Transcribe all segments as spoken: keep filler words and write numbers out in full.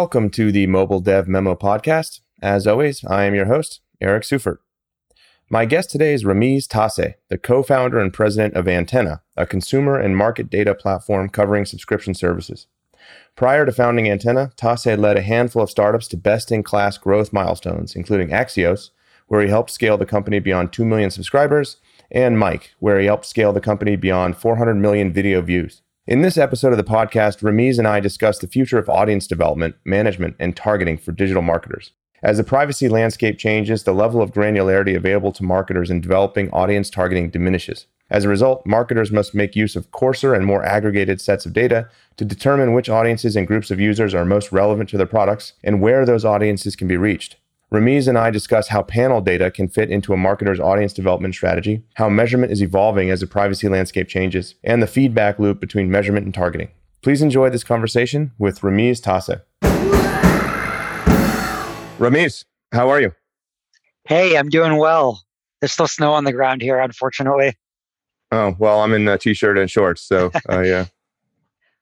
Welcome to the Mobile Dev Memo Podcast. As always, I am your host, Eric Sufert. My guest today is Ramiz Tasse, the co-founder and president of Antenna, a consumer and market data platform covering subscription services. Prior to founding Antenna, Tasse led a handful of startups to best-in-class growth milestones, including Axios, where he helped scale the company beyond two million subscribers, and Mike, where he helped scale the company beyond four hundred million video views. In this episode of the podcast, Ramiz and I discuss the future of audience development, management, and targeting for digital marketers. As the privacy landscape changes, the level of granularity available to marketers in developing audience targeting diminishes. As a result, marketers must make use of coarser and more aggregated sets of data to determine which audiences and groups of users are most relevant to their products and where those audiences can be reached. Ramiz and I discuss how panel data can fit into a marketer's audience development strategy, how measurement is evolving as the privacy landscape changes, and the feedback loop between measurement and targeting. Please enjoy this conversation with Ramiz Tasse. Ramiz, how are you? Hey, I'm doing well. There's still snow on the ground here, unfortunately. Oh, well, I'm in a t-shirt and shorts, so I, uh,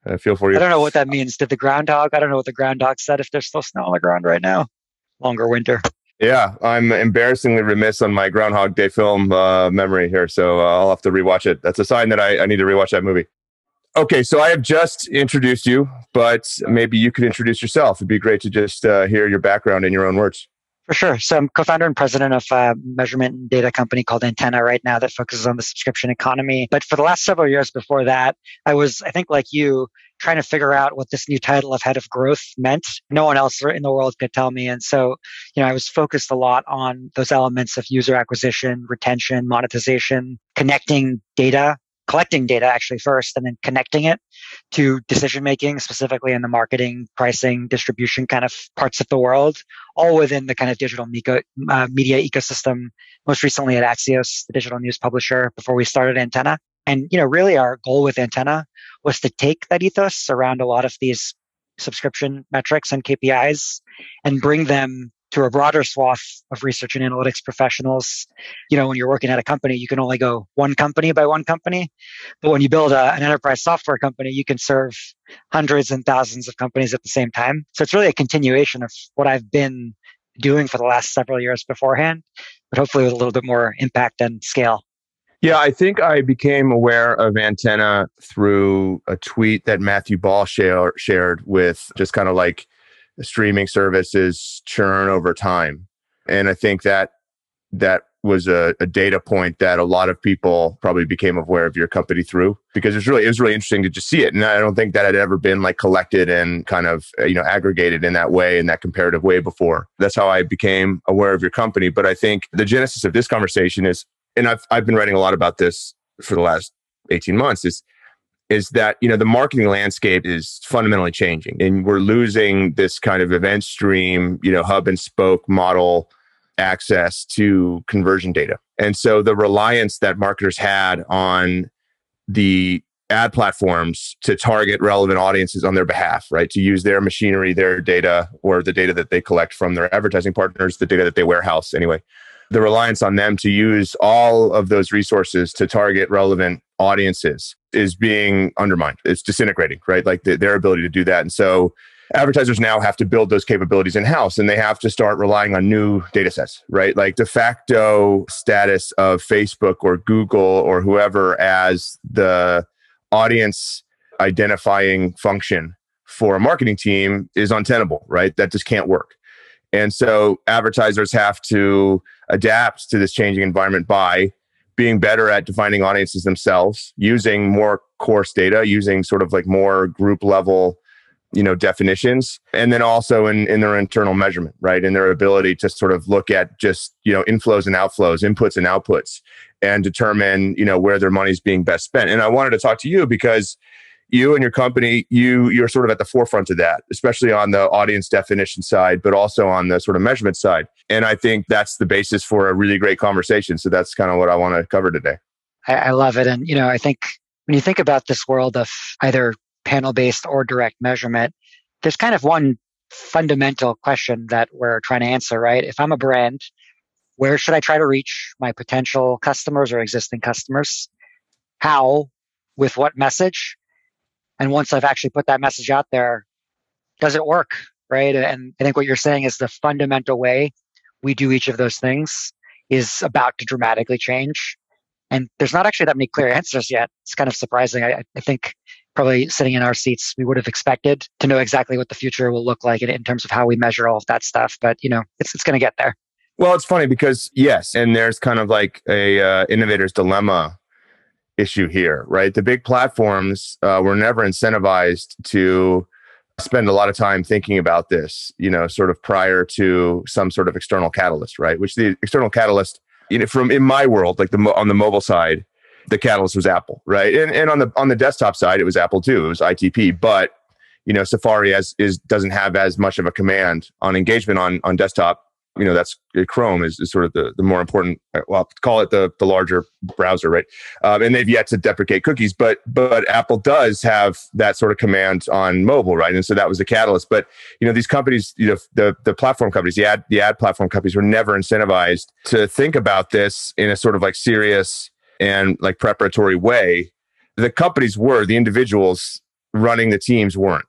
I feel for you. I don't know what that means. Did the groundhog? I don't know what the groundhog said if there's still snow on the ground right now. Longer winter. Yeah, I'm embarrassingly remiss on my Groundhog Day film uh, memory here, so uh, I'll have to rewatch it. That's a sign that I, I need to rewatch that movie. Okay, so I have just introduced you, but maybe you could introduce yourself. It'd be great to just uh, hear your background in your own words. For sure. So I'm co-founder and president of a measurement and data company called Antenna right now that focuses on the subscription economy. But for the last several years before that, I was, I think like you, trying to figure out what this new title of head of growth meant. No one else in the world could tell me. And so, you know, I was focused a lot on those elements of user acquisition, retention, monetization, connecting data, collecting data actually first, and then connecting it to decision-making, specifically in the marketing, pricing, distribution kind of parts of the world, all within the kind of digital media ecosystem, most recently at Axios, the digital news publisher, before we started Antenna. And, you know, really our goal with Antenna was to take that ethos around a lot of these subscription metrics and K P Is and bring them to a broader swath of research and analytics professionals. You know, when you're working at a company, you can only go one company by one company. But when you build a, an enterprise software company, you can serve hundreds and thousands of companies at the same time. So it's really a continuation of what I've been doing for the last several years beforehand, but hopefully with a little bit more impact and scale. Yeah, I think I became aware of Antenna through a tweet that Matthew Ball share, shared with just kind of like, streaming services churn over time. And I think that that was a, a data point that a lot of people probably became aware of your company through, because it's really, it was really interesting to just see it. And I don't think that had ever been like collected and kind of, you know, aggregated in that way, in that comparative way before. That's how I became aware of your company. But I think the genesis of this conversation is, and I've, I've been writing a lot about this for the last eighteen months, is is that, you know, the marketing landscape is fundamentally changing, and we're losing this kind of event stream, you know, hub and spoke model access to conversion data. And so the reliance that marketers had on the ad platforms to target relevant audiences on their behalf, right? To use their machinery, their data, or the data that they collect from their advertising partners, the data that they warehouse anyway, the reliance on them to use all of those resources to target relevant audiences is being undermined. It's disintegrating, right? Like the, their ability to do that. And so advertisers now have to build those capabilities in-house, and they have to start relying on new data sets, right? Like de facto status of Facebook or Google or whoever as the audience identifying function for a marketing team is untenable, right? That just can't work. And so advertisers have to adapt to this changing environment by being better at defining audiences themselves, using more coarse data, using sort of like more group level, you know, definitions, and then also in, in their internal measurement, right? In their ability to sort of look at just, you know, inflows and outflows, inputs and outputs, and determine, you know, where their money's being best spent. And I wanted to talk to you because you and your company, you, you're sort of at the forefront of that, especially on the audience definition side, but also on the sort of measurement side. And I think that's the basis for a really great conversation. So that's kind of what I want to cover today. I, I love it. And, you know, I think when you think about this world of either panel-based or direct measurement, there's kind of one fundamental question that we're trying to answer, right? If I'm a brand, where should I try to reach my potential customers or existing customers? How? With what message? And once I've actually put that message out there, does it work? right? And I think what you're saying is the fundamental way we do each of those things is about to dramatically change. And there's not actually that many clear answers yet. It's kind of surprising. I, I think probably sitting in our seats, we would have expected to know exactly what the future will look like in, in terms of how we measure all of that stuff. But, you know, it's it's going to get there. Well, it's funny because, yes, and there's kind of like a uh, innovator's dilemma issue here, right? The big platforms uh, were never incentivized to spend a lot of time thinking about this, you know, sort of prior to some sort of external catalyst, right? Which the external catalyst, you know, from in my world, like the on the mobile side, the catalyst was Apple, right? And and on the on the desktop side, it was Apple too. It was I T P, but you know, Safari as is doesn't have as much of a command on engagement on on desktop. You know, that's Chrome is, is sort of the, the more important, well, call it the the larger browser, right? Um, and they've yet to deprecate cookies, but but Apple does have that sort of command on mobile, right? And so that was the catalyst. But you know, these companies, you know, the the platform companies, the ad the ad platform companies were never incentivized to think about this in a sort of like serious and like preparatory way. The companies were, the individuals running the teams weren't,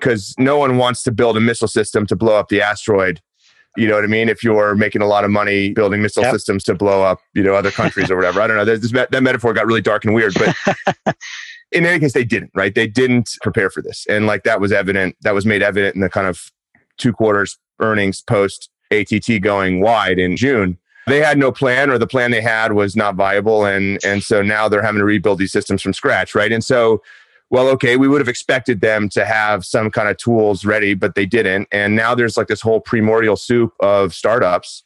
because no one wants to build a missile system to blow up the asteroid. You know what I mean? If you're making a lot of money building missile yep. systems to blow up, you know, other countries or whatever. I don't know. This, that metaphor got really dark and weird, but in any case, they didn't, right? They didn't prepare for this. And like that was evident, that was made evident in the kind of two quarters earnings post A T T going wide in June. They had no plan, or the plan they had was not viable. And, and so now they're having to rebuild these systems from scratch, right? And so, well, okay, we would have expected them to have some kind of tools ready, but they didn't. And now there's like this whole primordial soup of startups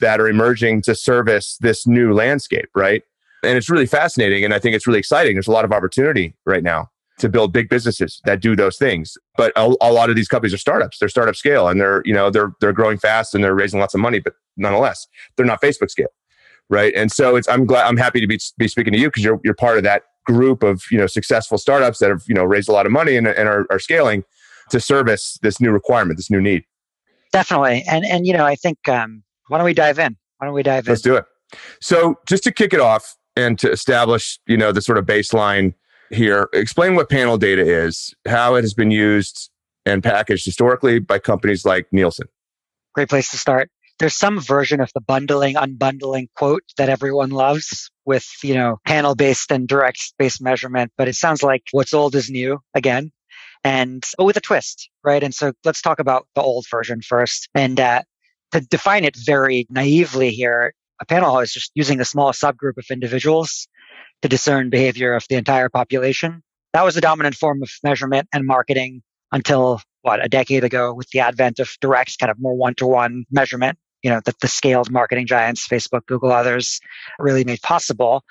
that are emerging to service this new landscape, right? And it's really fascinating. And I think it's really exciting. There's a lot of opportunity right now to build big businesses that do those things. But a, a lot of these companies are startups. They're startup scale, and they're, you know, they're they're growing fast and they're raising lots of money, but nonetheless, they're not Facebook scale, right? And so it's I'm glad I'm happy to be be speaking to you, because you're you're part of that group of, you know, successful startups that have, you know, raised a lot of money and, and are, are scaling to service this new requirement, this new need. Definitely. And, and you know, I think, um, why don't we dive in? Why don't we dive in? Let's do it. So just to kick it off and to establish, you know, the sort of baseline here, explain what panel data is, how it has been used and packaged historically by companies like Nielsen. Great place to start. There's some version of the bundling, unbundling quote that everyone loves with, you know, panel-based and direct-based measurement, but it sounds like what's old is new again, and but with a twist, right? And so let's talk about the old version first. And uh, to define it very naively here, a panel is just using a small subgroup of individuals to discern behavior of the entire population. That was the dominant form of measurement and marketing until, what, a decade ago with the advent of direct, kind of more one-to-one measurement. You know, that the scaled marketing giants, Facebook, Google, others, really made possible.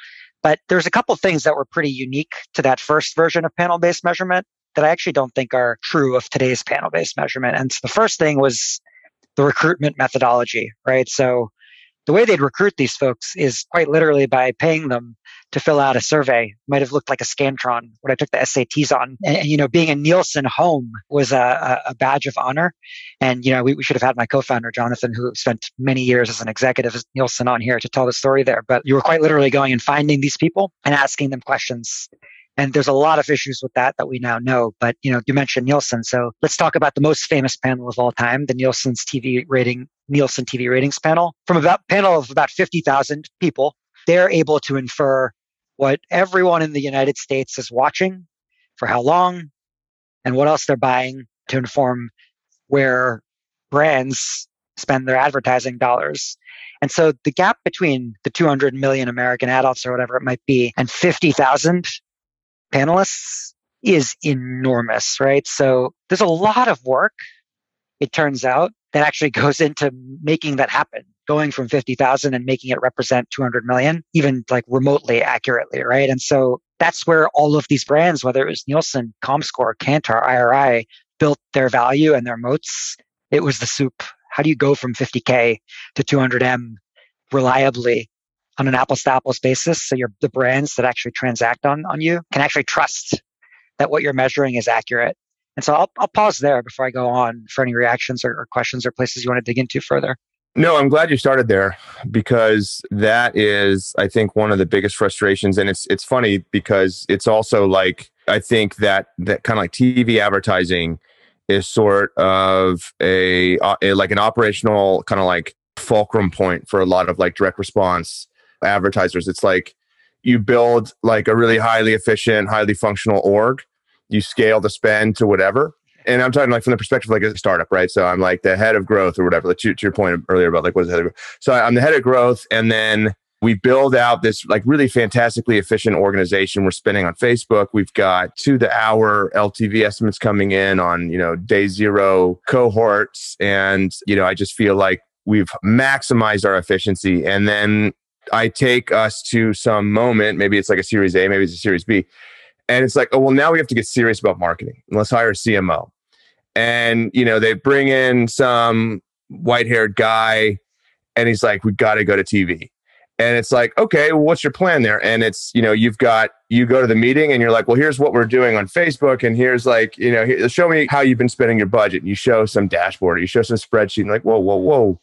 But there's a couple of things that were pretty unique to that first version of panel-based measurement that I actually don't think are true of today's panel-based measurement. And so the first thing was the recruitment methodology, right? So the way they'd recruit these folks is quite literally by paying them to fill out a survey. Might have looked like a Scantron when I took the S A Ts on. And, and you know, being a Nielsen home was a, a badge of honor. And, you know, we, we should have had my co-founder, Jonathan, who spent many years as an executive at Nielsen on here to tell the story there. But you were quite literally going and finding these people and asking them questions. And there's a lot of issues with that that we now know. But, you know, you mentioned Nielsen. So let's talk about the most famous panel of all time, the Nielsen's T V rating, Nielsen T V ratings panel. From about a panel of about fifty thousand people, they're able to infer what everyone in the United States is watching, for how long, and what else they're buying to inform where brands spend their advertising dollars. And so the gap between the two hundred million American adults or whatever it might be and fifty thousand panelists is enormous, right? So there's a lot of work, it turns out, that actually goes into making that happen, going from fifty thousand and making it represent two hundred million, even like remotely accurately, right? And so that's where all of these brands, whether it was Nielsen, ComScore, Kantar, I R I, built their value and their moats. It was the soup. How do you go from fifty K to two hundred M reliably on an apples-to-apples basis, so your, the brands that actually transact on, on you can actually trust that what you're measuring is accurate? And so I'll, I'll pause there before I go on for any reactions or, or questions or places you want to dig into further. No, I'm glad you started there, because that is, I think, one of the biggest frustrations. And it's it's funny because it's also like, I think that that kind of like T V advertising is sort of a, a like an operational kind of like fulcrum point for a lot of like direct response advertisers. It's like you build like a really highly efficient, highly functional org. You scale the spend to whatever. And I'm talking like from the perspective of like a startup, right? So I'm like the head of growth or whatever, like to, to your point earlier about like what is the head of growth. So I'm the head of growth, and then we build out this like really fantastically efficient organization. We're spending on Facebook. We've got to the hour L T V estimates coming in on, you know, day zero cohorts. And, you know, I just feel like we've maximized our efficiency. And then I take us to some moment, maybe it's like a series A, maybe it's a series B. And it's like, oh, well, now we have to get serious about marketing. Let's hire a C M O. And, you know, they bring in some white-haired guy and he's like, we got to go to T V. And it's like, okay, well, what's your plan there? And it's, you know, you've got, you go to the meeting and you're like, well, here's what we're doing on Facebook. And here's like, you know, here, show me how you've been spending your budget. And you show some dashboard, or you show some spreadsheet and like, whoa, whoa, whoa,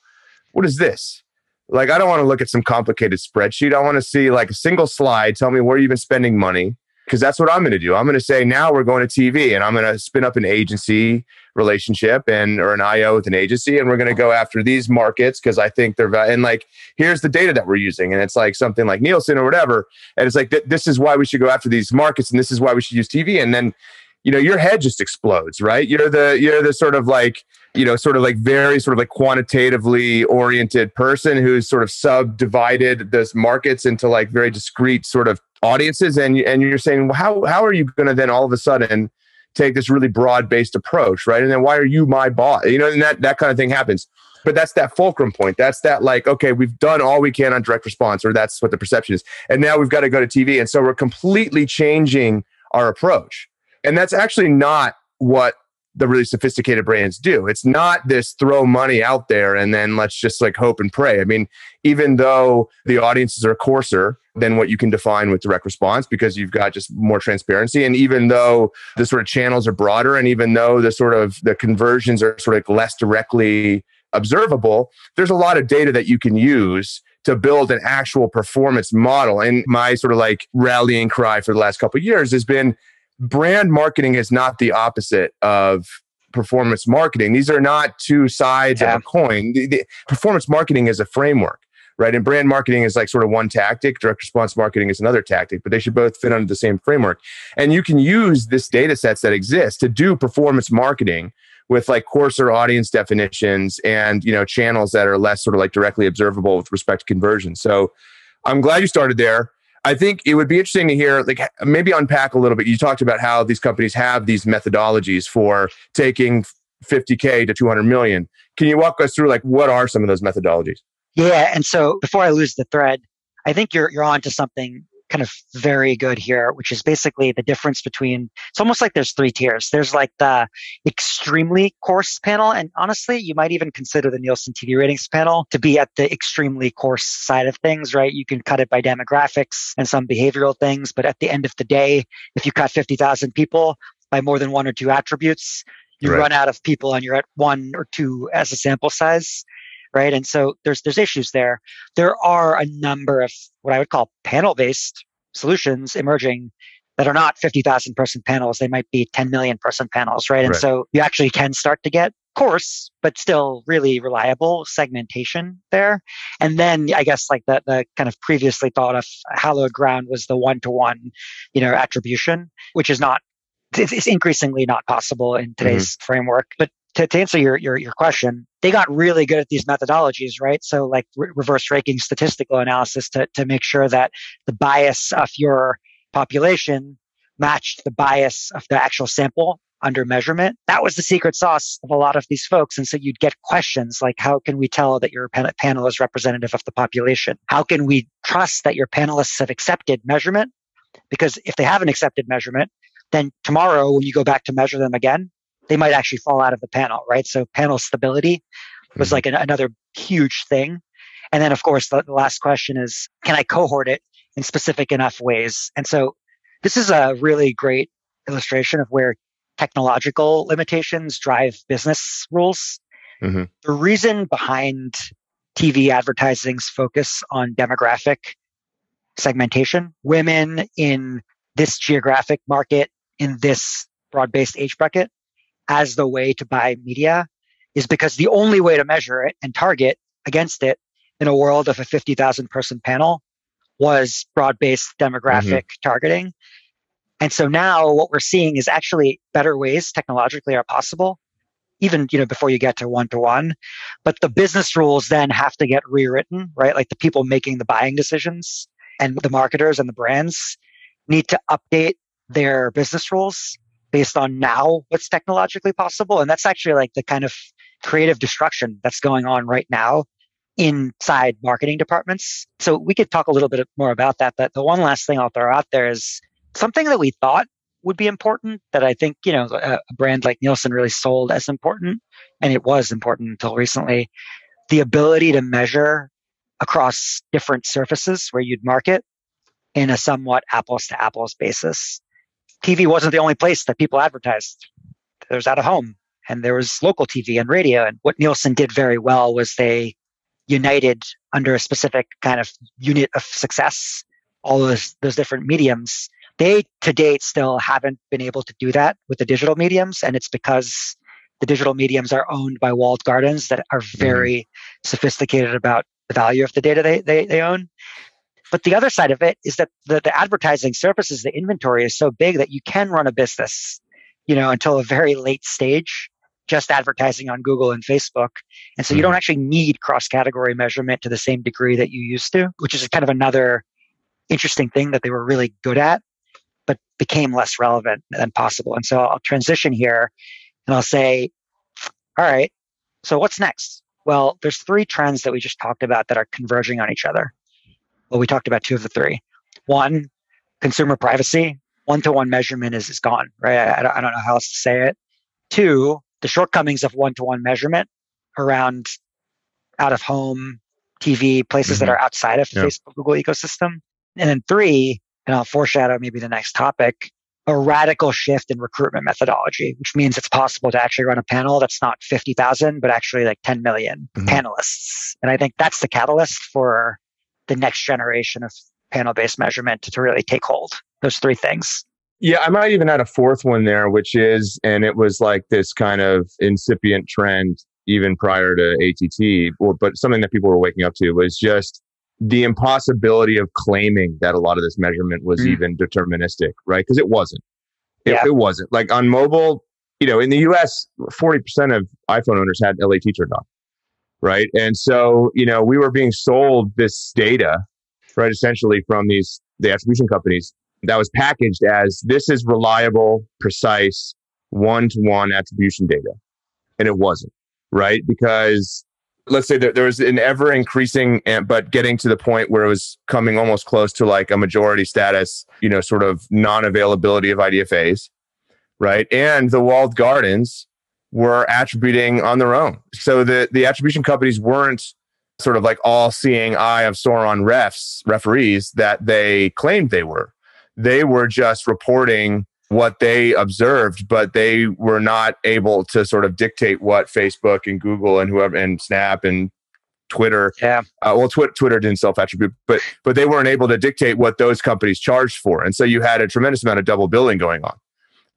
what is this? Like, I don't want to look at some complicated spreadsheet. I want to see like a single slide. Tell me where you've been spending money. Because that's what I'm going to do. I'm going to say, now we're going to T V, and I'm going to spin up an agency relationship and or an I O with an agency, and we're going to go after these markets because I think they're, and like, here's the data that we're using. And it's like something like Nielsen or whatever. And it's like, th- this is why we should go after these markets, and this is why we should use T V. And then, you know, your head just explodes, right? You're the, you're the sort of like, you know, sort of like very sort of like quantitatively oriented person who's sort of subdivided those markets into like very discrete sort of audiences, and and you're saying, well, how how are you going to then all of a sudden take this really broad based approach, right? And then why are you my boss? You know, and that that kind of thing happens. But that's that fulcrum point. That's that like, okay, we've done all we can on direct response, or that's what the perception is, and now we've got to go to T V, and so we're completely changing our approach. And that's actually not what the really sophisticated brands do. It's not this throw money out there and then let's just like hope and pray. I mean, even though the audiences are coarser than what you can define with direct response because you've got just more transparency, and even though the sort of channels are broader, and even though the sort of the conversions are sort of less directly observable, there's a lot of data that you can use to build an actual performance model. And my sort of like rallying cry for the last couple of years has been, brand marketing is not the opposite of performance marketing. These are not two sides yeah. of a coin. The, the, performance marketing is a framework, right? And brand marketing is like sort of one tactic. Direct response marketing is another tactic, but they should both fit under the same framework. And you can use this data sets that exist to do performance marketing with like coarser audience definitions and, you know, channels that are less sort of like directly observable with respect to conversion. So I'm glad you started there. I think it would be interesting to hear, like maybe unpack a little bit. You talked about how these companies have these methodologies for taking fifty K to two hundred million. Can you walk us through like what are some of those methodologies? Yeah, and so before I lose the thread, I think you're you're onto something kind of very good here, which is basically the difference between, it's almost like there's three tiers. There's like the extremely coarse panel. And honestly, you might even consider the Nielsen T V ratings panel to be at the extremely coarse side of things, right? You can cut it by demographics and some behavioral things. But at the end of the day, if you cut fifty thousand people by more than one or two attributes, you right. run out of people and you're at one or two as a sample size. Right. And so there's there's issues there. There are a number of what I would call panel-based solutions emerging that are not fifty thousand person panels. They might be ten million person panels. Right. And right. so you actually can start to get coarse, but still really reliable segmentation there. And then I guess like the, the kind of previously thought of hallowed ground was the one-to-one, you know, attribution, which is not, it's, it's increasingly not possible in today's mm-hmm. framework. But To, to answer your, your your question, they got really good at these methodologies, right? So like re- reverse ranking statistical analysis to, to make sure that the bias of your population matched the bias of the actual sample under measurement. That was the secret sauce of a lot of these folks. And so you'd get questions like, how can we tell that your pan- panel is representative of the population? How can we trust that your panelists have accepted measurement? Because if they haven't accepted measurement, then tomorrow when you go back to measure them again, they might actually fall out of the panel, right? So panel stability was mm-hmm. like an, another huge thing. And then, of course, the, the last question is, can I cohort it in specific enough ways? And so this is a really great illustration of where technological limitations drive business rules. Mm-hmm. The reason behind T V advertising's focus on demographic segmentation, women in this geographic market, in this broad-based age bracket, as the way to buy media is because the only way to measure it and target against it in a world of a fifty thousand person panel was broad-based demographic mm-hmm. targeting. And so now what we're seeing is actually better ways technologically are possible, even you know before you get to one-to-one. But the business rules then have to get rewritten, right? Like the people making the buying decisions and the marketers and the brands need to update their business rules based on now what's technologically possible. And that's actually like the kind of creative destruction that's going on right now inside marketing departments. So we could talk a little bit more about that. But the one last thing I'll throw out there is something that we thought would be important that I think, you know, a, a brand like Nielsen really sold as important, and it was important until recently, the ability to measure across different surfaces where you'd market in a somewhat apples to apples basis. T V wasn't the only place that people advertised. There was out of home and there was local T V and radio. And what Nielsen did very well was they united under a specific kind of unit of success, all those those different mediums. They to date still haven't been able to do that with the digital mediums. And it's because the digital mediums are owned by walled gardens that are very mm-hmm. sophisticated about the value of the data they, they, they own. But the other side of it is that the, the advertising services, the inventory is so big that you can run a business, you know, until a very late stage, just advertising on Google and Facebook. And so mm-hmm. you don't actually need cross-category measurement to the same degree that you used to, which is kind of another interesting thing that they were really good at, but became less relevant than possible. And so I'll transition here and I'll say, all right, so what's next? Well, there's three trends that we just talked about that are converging on each other. Well, we talked about two of the three. One, consumer privacy. One-to-one measurement is, is gone, right? I, I don't know how else to say it. Two, the shortcomings of one-to-one measurement around out-of-home, T V, places mm-hmm. that are outside of the yep. Facebook, Google ecosystem. And then three, and I'll foreshadow maybe the next topic, a radical shift in recruitment methodology, which means it's possible to actually run a panel that's not fifty thousand, but actually like ten million mm-hmm. panelists. And I think that's the catalyst for the next generation of panel-based measurement to really take hold. Those three things. Yeah, I might even add a fourth one there, which is, and it was like this kind of incipient trend even prior to A T T, or but something that people were waking up to was just the impossibility of claiming that a lot of this measurement was mm. even deterministic, right? Because it wasn't. It, yeah. it wasn't. Like on mobile, you know, in the U S, forty percent of iPhone owners had L A T turned off. Right. And so, you know, we were being sold this data, right, essentially from these, the attribution companies that was packaged as this is reliable, precise, one-to-one attribution data. And it wasn't, right? Because let's say that there was an ever increasing, but getting to the point where it was coming almost close to like a majority status, you know, sort of non-availability of I D F As, right? And the walled gardens were attributing on their own. So the, the attribution companies weren't sort of like all-seeing eye of Sauron refs, referees that they claimed they were. They were just reporting what they observed, but they were not able to sort of dictate what Facebook and Google and whoever and Snap and Twitter. Yeah. Uh, well, tw- Twitter didn't self-attribute, but but they weren't able to dictate what those companies charged for. And so you had a tremendous amount of double billing going on.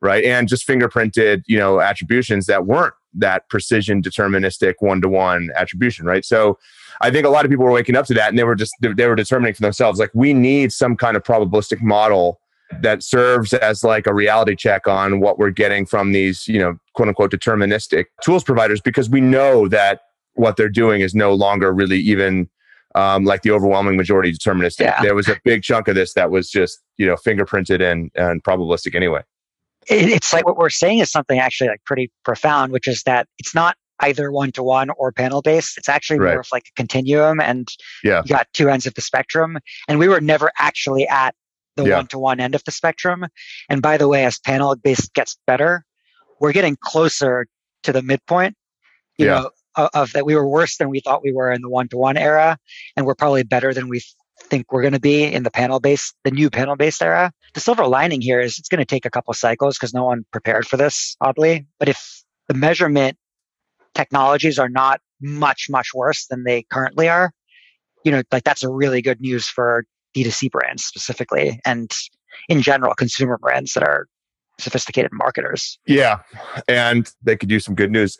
Right. And just fingerprinted, you know, attributions that weren't that precision, deterministic, one-to-one attribution. Right. So I think a lot of people were waking up to that and they were just, they were determining for themselves, like, we need some kind of probabilistic model that serves as like a reality check on what we're getting from these, you know, quote unquote, deterministic tools providers, because we know that what they're doing is no longer really even um, like the overwhelming majority deterministic. Yeah. There was a big chunk of this that was just, you know, fingerprinted and, and probabilistic anyway. It's like what we're saying is something actually like pretty profound, which is that it's not either one-to-one or panel-based. It's actually right. more of like a continuum, and yeah. you got two ends of the spectrum. And we were never actually at the yeah. one-to-one end of the spectrum. And by the way, as panel-based gets better, we're getting closer to the midpoint, you yeah. know, of, of that we were worse than we thought we were in the one-to-one era, and we're probably better than we think we're going to be in the panel-based, the new panel-based era. The silver lining here is it's going to take a couple cycles because no one prepared for this, oddly. But if the measurement technologies are not much, much worse than they currently are, you know, like that's a really good news for D two C brands specifically, and in general, consumer brands that are sophisticated marketers. Yeah. And they could use some good news.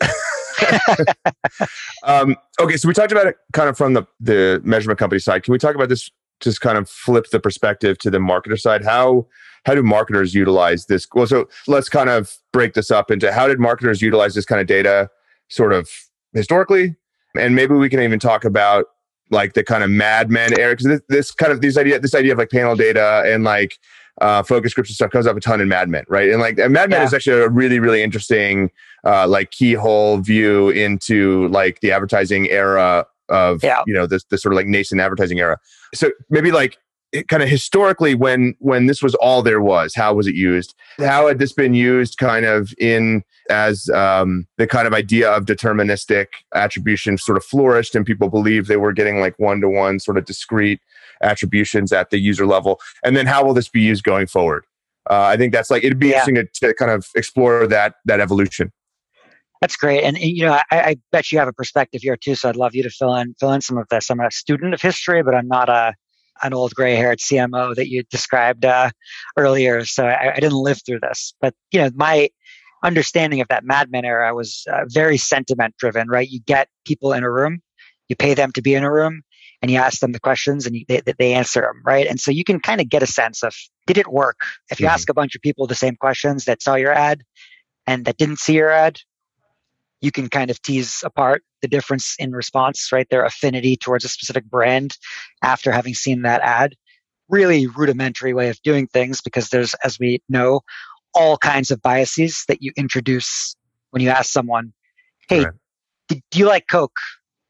um, okay. So we talked about it kind of from the, the measurement company side. Can we talk about this? Just kind of flip the perspective to the marketer side. How how do marketers utilize this? Well, so let's kind of break this up into how did marketers utilize this kind of data sort of historically? And maybe we can even talk about like the kind of madmen, Eric, this, this kind of these idea, this idea of like panel data and like uh, focus groups and stuff comes up a ton in Mad Men, right? And like and Mad Men yeah. is actually a really, really interesting uh, like keyhole view into like the advertising era of, yeah. you know, this, this sort of like nascent advertising era. So maybe like it kind of historically when, when this was all there was, how was it used? How had this been used kind of in as um, the kind of idea of deterministic attribution sort of flourished and people believed they were getting like one-to-one sort of discrete attributions at the user level. And then how will this be used going forward? Uh, I think that's like, it'd be yeah. interesting to, to kind of explore that, that evolution. That's great. And, and you know, I, I bet you have a perspective here too. So I'd love you to fill in fill in some of this. I'm a student of history, but I'm not a an old gray-haired C M O that you described uh, earlier. So I, I didn't live through this. But, you know, my understanding of that Mad Men era was uh, very sentiment-driven, right? You get people in a room, you pay them to be in a room, and you ask them the questions and you, they, they answer them, right? And so you can kind of get a sense of, did it work? If you mm-hmm. ask a bunch of people the same questions that saw your ad and that didn't see your ad, you can kind of tease apart the difference in response, right? Their affinity towards a specific brand after having seen that ad. Really rudimentary way of doing things because there's, as we know, all kinds of biases that you introduce when you ask someone, hey, right. do, do you like Coke,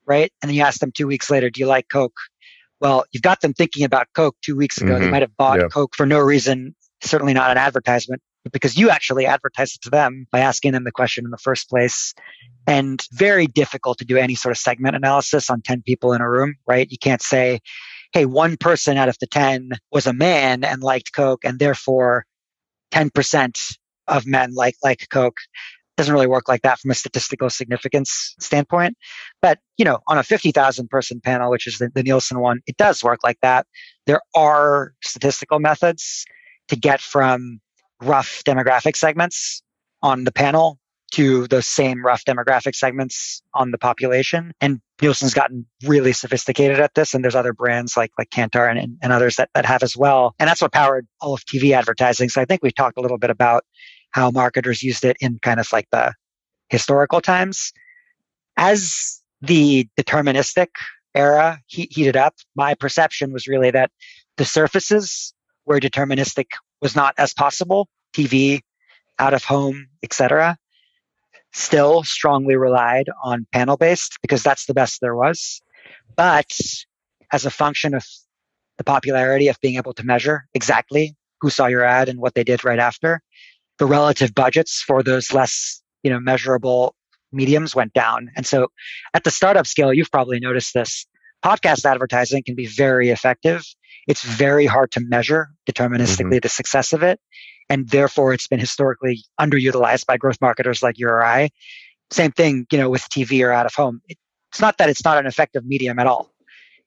right? And then you ask them two weeks later, do you like Coke? Well, you've got them thinking about Coke two weeks ago. Mm-hmm. They might have bought yeah. Coke for no reason, certainly not an advertisement. Because you actually advertised it to them by asking them the question in the first place. And very difficult to do any sort of segment analysis on ten people in a room, right? You can't say, hey, one person out of the ten was a man and liked Coke, and therefore ten percent of men like like Coke. Doesn't really work like that from a statistical significance standpoint. But, you know, on a fifty thousand person panel, which is the, the Nielsen one, it does work like that. There are statistical methods to get from rough demographic segments on the panel to those same rough demographic segments on the population. And Nielsen's gotten really sophisticated at this. And there's other brands like like Kantar and, and others that, that have as well. And that's what powered all of T V advertising. So I think we talked a little bit about how marketers used it in kind of like the historical times. As the deterministic era he- heated up, my perception was really that the surfaces were deterministic was not as possible, T V, out of home, et cetera, still strongly relied on panel-based because that's the best there was. But as a function of the popularity of being able to measure exactly who saw your ad and what they did right after, the relative budgets for those less, you know, measurable mediums went down. And so at the startup scale, you've probably noticed this. Podcast advertising can be very effective. It's very hard to measure deterministically mm-hmm. the success of it. And therefore, it's been historically underutilized by growth marketers like you or I. Same thing, you know, with T V or out of home. It's not that it's not an effective medium at all.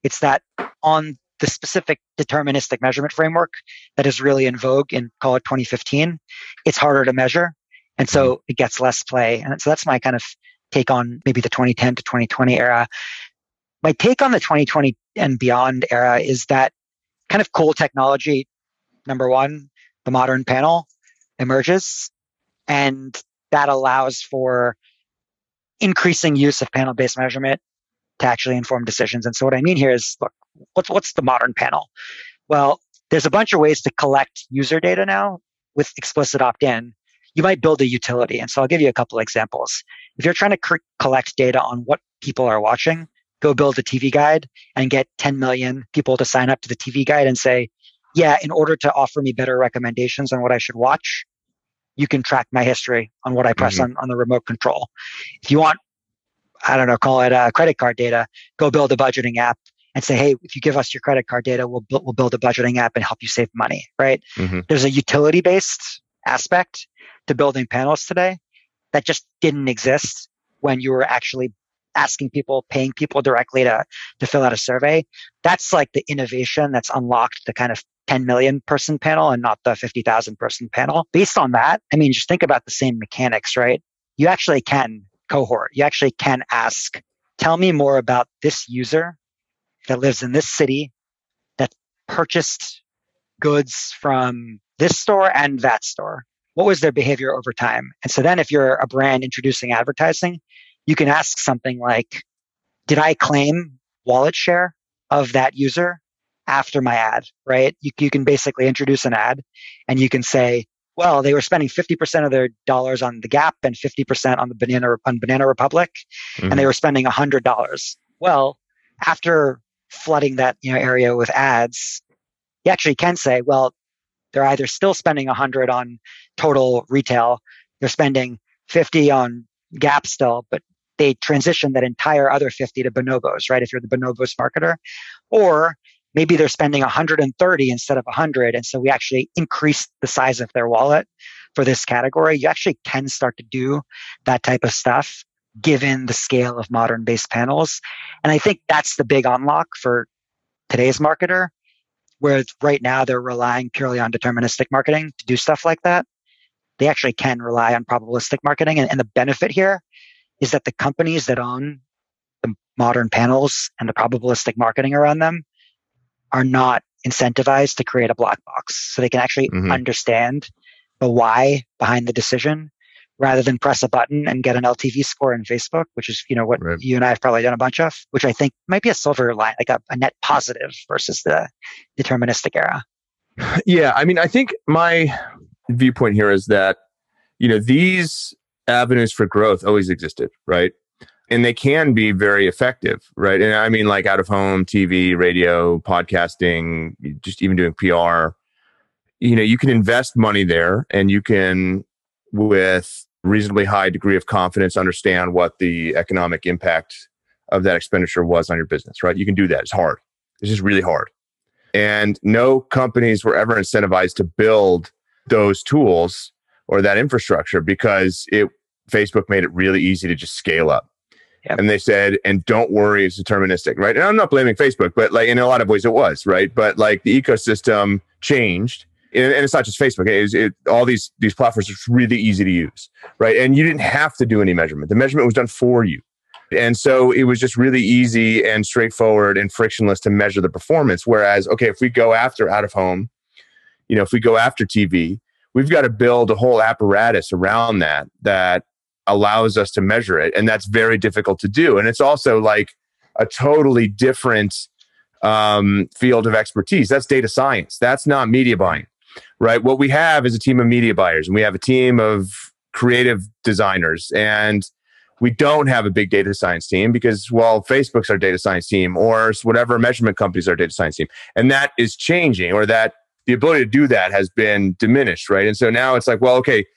It's that on the specific deterministic measurement framework that is really in vogue in, call it twenty fifteen, it's harder to measure. And so it gets less play. And so that's my kind of take on maybe the twenty ten to twenty twenty era. My take on the twenty twenty and beyond era is that kind of cool technology, number one, the modern panel emerges, and that allows for increasing use of panel-based measurement to actually inform decisions. And so what I mean here is, look, what's, what's the modern panel? Well, there's a bunch of ways to collect user data now with explicit opt-in. You might build a utility. And so I'll give you a couple examples. If you're trying to c- collect data on what people are watching, go build a T V guide and get ten million people to sign up to the T V guide and say, yeah, in order to offer me better recommendations on what I should watch, you can track my history on what I press mm-hmm. on, on the remote control. If you want, I don't know, call it uh, credit card data, go build a budgeting app and say, hey, if you give us your credit card data, we'll, bu- we'll build a budgeting app and help you save money, right? Mm-hmm. There's a utility-based aspect to building panels today that just didn't exist when you were actually asking people, paying people directly to, to fill out a survey. That's like the innovation that's unlocked the kind of ten million person panel and not the fifty thousand person panel. Based on that, I mean, just think about the same mechanics, right? You actually can cohort. You actually can ask, tell me more about this user that lives in this city that purchased goods from this store and that store. What was their behavior over time? And so then if you're a brand introducing advertising, you can ask something like, did I claim wallet share of that user after my ad, right? You, you can basically introduce an ad and you can say, well, they were spending fifty percent of their dollars on the Gap and fifty percent on the Banana, on Banana Republic, mm-hmm. and they were spending one hundred dollars. Well, after flooding that you know area with ads, you actually can say, well, they're either still spending one hundred on total retail, they're spending fifty on Gap still, but they transitioned that entire other fifty to Bonobos, right? If you're the Bonobos marketer, or maybe they're spending one hundred thirty instead of one hundred, and so we actually increased the size of their wallet for this category. You actually can start to do that type of stuff given the scale of modern base panels, and I think that's the big unlock for today's marketer. Whereas right now they're relying purely on deterministic marketing to do stuff like that. They actually can rely on probabilistic marketing. And, and the benefit here is that the companies that own the modern panels and the probabilistic marketing around them are not incentivized to create a black box. So they can actually mm-hmm. understand the why behind the decision rather than press a button and get an L T V score in Facebook, which is, you know, what right. you and I have probably done a bunch of, which I think might be a silver line, like a, a net positive versus the deterministic era. Yeah. I mean, I think my viewpoint here is that, you know, these avenues for growth always existed, right? And they can be very effective, right? And I mean, like out of home, T V, radio, podcasting, just even doing P R, you know, you can invest money there and you can, with reasonably high degree of confidence, understand what the economic impact of that expenditure was on your business, right? You can do that. It's hard. It's just really hard. And no companies were ever incentivized to build those tools or that infrastructure because it Facebook made it really easy to just scale up. Yep. And they said, and don't worry, it's deterministic, right? And I'm not blaming Facebook, but like in a lot of ways it was, right? But like the ecosystem changed. And it's not just Facebook. It was, it, all these these platforms are really easy to use, right? And you didn't have to do any measurement. The measurement was done for you. And so it was just really easy and straightforward and frictionless to measure the performance. Whereas, okay, if we go after out of home, you know, if we go after T V, we've got to build a whole apparatus around that that allows us to measure it. And that's very difficult to do. And it's also like a totally different um, field of expertise. That's data science. That's not media buying. Right. What we have is a team of media buyers and we have a team of creative designers, and we don't have a big data science team because, well, Facebook's our data science team or whatever measurement company's our data science team. And that is changing, or that the ability to do that has been diminished. Right. And so now it's like, well, okay,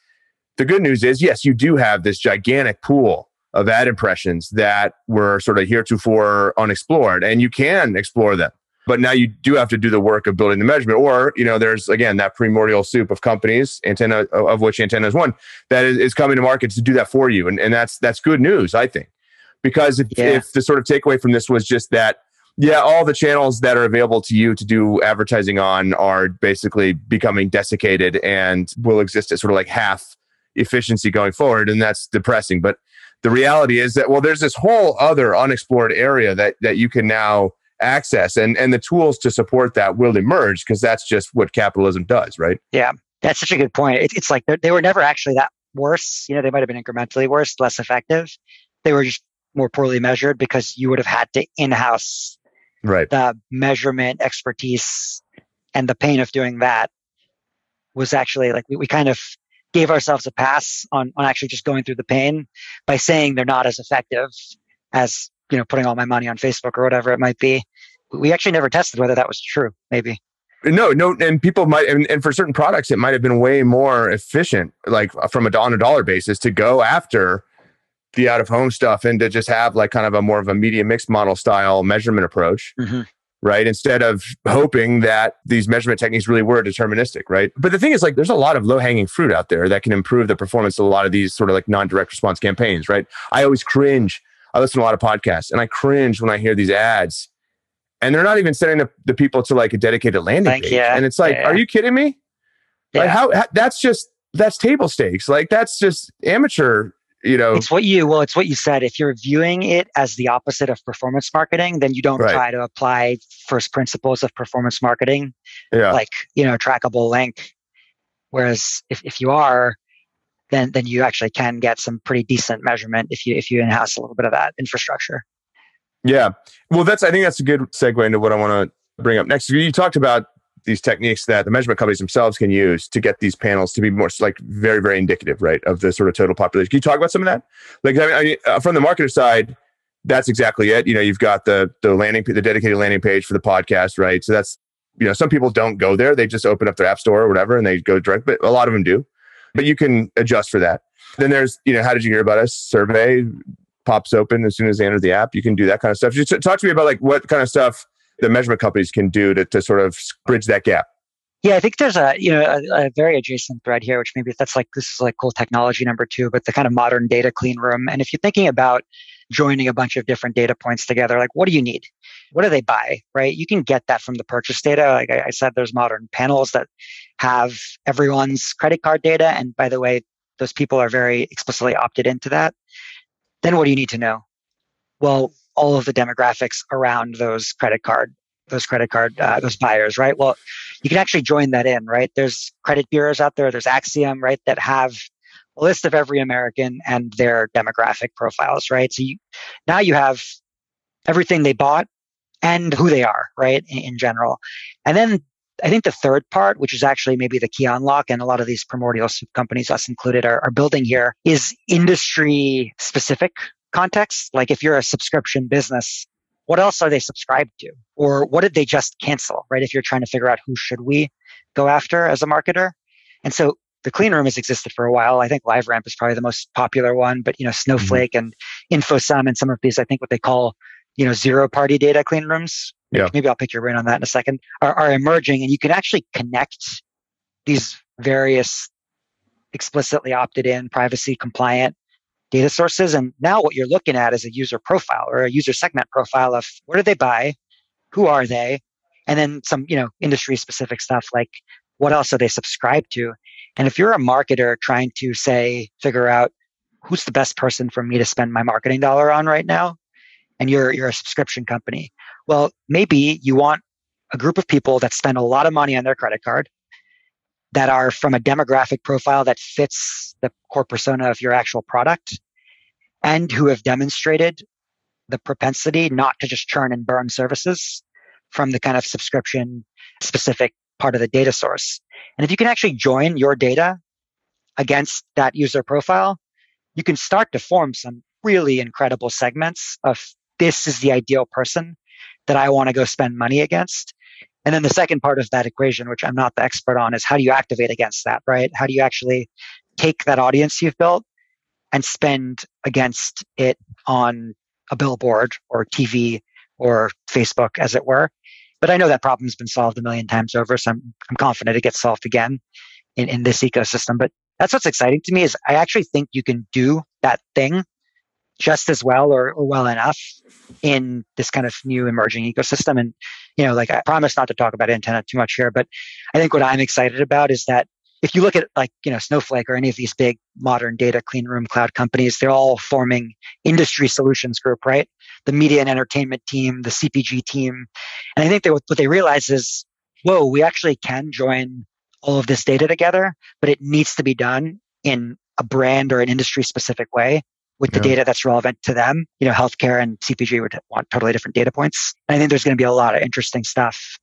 the good news is, yes, you do have this gigantic pool of ad impressions that were sort of heretofore unexplored, and you can explore them. But now you do have to do the work of building the measurement. Or, you know, there's, again, that primordial soup of companies, Antenna, of which Antenna is one, that is, is coming to market to do that for you. And, and that's that's good news, I think. Because if, yeah. if the sort of takeaway from this was just that, yeah, all the channels that are available to you to do advertising on are basically becoming desiccated and will exist at sort of like half efficiency going forward. And that's depressing. But the reality is that, well, there's this whole other unexplored area that that you can now access, and and the tools to support that will emerge, because that's just what capitalism does, right? Yeah, that's such a good point. It, it's like they were never actually that worse. You know, they might have been incrementally worse, less effective. They were just more poorly measured because you would have had to in-house right. the measurement expertise, and the pain of doing that was actually like we, we kind of gave ourselves a pass on on actually just going through the pain by saying they're not as effective as, you know, putting all my money on Facebook or whatever it might be. We actually never tested whether that was true, maybe. No, no. And people might, and, and for certain products, it might have been way more efficient, like from a dollar dollar basis, to go after the out of home stuff and to just have like kind of a more of a media mix model style measurement approach, mm-hmm. right? Instead of hoping that these measurement techniques really were deterministic, right? But the thing is, like, there's a lot of low hanging fruit out there that can improve the performance of a lot of these sort of like non direct response campaigns, right? I always cringe I listen to a lot of podcasts and I cringe when I hear these ads and they're not even sending the, the people to like a dedicated landing like, page. Yeah, and it's like, yeah, are you kidding me? Yeah. Like how, how, that's just, that's table stakes. Like that's just amateur, you know. It's what you, well, it's what you said. If you're viewing it as the opposite of performance marketing, then you don't right. try to apply first principles of performance marketing, yeah. like, you know, trackable link. Whereas if, if you are, then then you actually can get some pretty decent measurement if you if you in-house a little bit of that infrastructure. Yeah. Well, that's I think that's a good segue into what I want to bring up next. You talked about these techniques that the measurement companies themselves can use to get these panels to be more like very, very indicative, right, of the sort of total population. Can you talk about some of that? Like I mean, I, from the marketer side, that's exactly it. You know, you've got the the landing, the dedicated landing page for the podcast, right? So that's, you know, some people don't go there. They just open up their app store or whatever and they go direct, but a lot of them do. But you can adjust for that. Then there's, you know, how did you hear about us? Survey pops open as soon as they enter the app. You can do that kind of stuff. Just talk to me about like what kind of stuff the measurement companies can do to, to sort of bridge that gap. Yeah, I think there's a, you know, a, a very adjacent thread here, which maybe that's like, this is like cool technology number two, but the kind of modern data clean room. And if you're thinking about joining a bunch of different data points together, like what do you need? What do they buy, right? You can get that from the purchase data. Like I, I said, there's modern panels that have everyone's credit card data. And by the way, those people are very explicitly opted into that. Then what do you need to know? Well, all of the demographics around those credit card, those credit card, uh, those buyers, right? Well, you can actually join that in, right? There's credit bureaus out there, there's Axiom, right, that have a list of every American and their demographic profiles, right? So you, now you have everything they bought and who they are, right, in, in general. And then I think the third part, which is actually maybe the key unlock, and a lot of these primordial soup companies, us included, are, are building here, is industry-specific context. Like if you're a subscription business, what else are they subscribed to? Or what did they just cancel, right? If you're trying to figure out who should we go after as a marketer. And so the clean room has existed for a while. I think LiveRamp is probably the most popular one, but you know, Snowflake mm-hmm. and Infosum and some of these, I think what they call, you know, zero party data clean rooms. Yeah. Maybe I'll pick your brain on that in a second, are, are emerging, and you can actually connect these various explicitly opted in, privacy compliant data sources. And now what you're looking at is a user profile or a user segment profile of what did they buy? Who are they? And then some, you know, industry specific stuff like what else are they subscribed to? And if you're a marketer trying to say, figure out who's the best person for me to spend my marketing dollar on right now, and you're you're a subscription company, well, maybe you want a group of people that spend a lot of money on their credit card, that are from a demographic profile that fits the core persona of your actual product, and who have demonstrated the propensity not to just churn and burn services from the kind of subscription specific part of the data source. And if you can actually join your data against that user profile, you can start to form some really incredible segments of this is the ideal person that I want to go spend money against. And then the second part of that equation, which I'm not the expert on, is how do you activate against that, right? How do you actually take that audience you've built and spend against it on a billboard or T V or Facebook, as it were? But I know that problem's been solved a million times over, so I'm, I'm confident it gets solved again in, in this ecosystem. But that's what's exciting to me is I actually think you can do that thing just as well or, or well enough in this kind of new emerging ecosystem. And, you know, like I promise not to talk about Antenna too much here, but I think what I'm excited about is that if you look at like, you know, Snowflake or any of these big modern data clean room cloud companies, they're all forming industry solutions group, right? The media and entertainment team, the C P G team. And I think they, what they realize is, whoa, we actually can join all of this data together, but it needs to be done in a brand or an industry specific way, with the yeah. data that's relevant to them. You know, healthcare and C P G would want totally different data points. And I think there's going to be a lot of interesting stuff,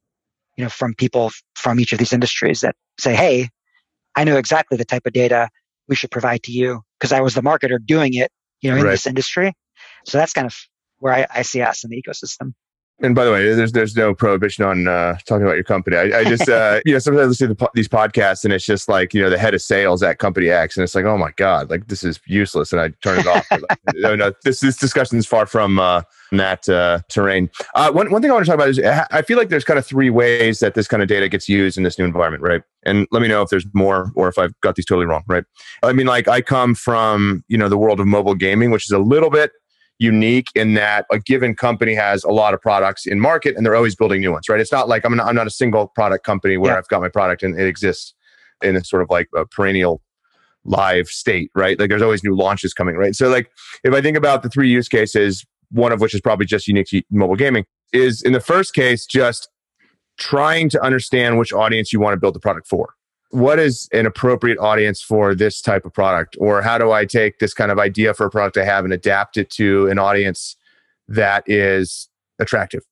you know, from people from each of these industries that say, hey, I know exactly the type of data we should provide to you because I was the marketer doing it, you know, in right. this industry. So that's kind of where I, I see us in the ecosystem. And by the way, there's there's no prohibition on uh, talking about your company. I, I just, uh, you know, sometimes I listen to the, these podcasts and it's just like, you know, the head of sales at Company X and it's like, oh my God, like this is useless. And I turn it off. Like, no, no, this, this discussion is far from uh, that uh, terrain. Uh, one, one thing I want to talk about is I feel like there's kind of three ways that this kind of data gets used in this new environment, right? And let me know if there's more or if I've got these totally wrong, right? I mean, like I come from, you know, the world of mobile gaming, which is a little bit unique in that a given company has a lot of products in market and they're always building new ones, right? It's not like I'm not, I'm not a single product company where yeah. I've got my product and it exists in a sort of like a perennial live state, right? Like there's always new launches coming, right? So like if I think about the three use cases, one of which is probably just unique to mobile gaming, is in the first case, just trying to understand which audience you want to build the product for. What is an appropriate audience for this type of product? Or how do I take this kind of idea for a product I have and adapt it to an audience that is attractive?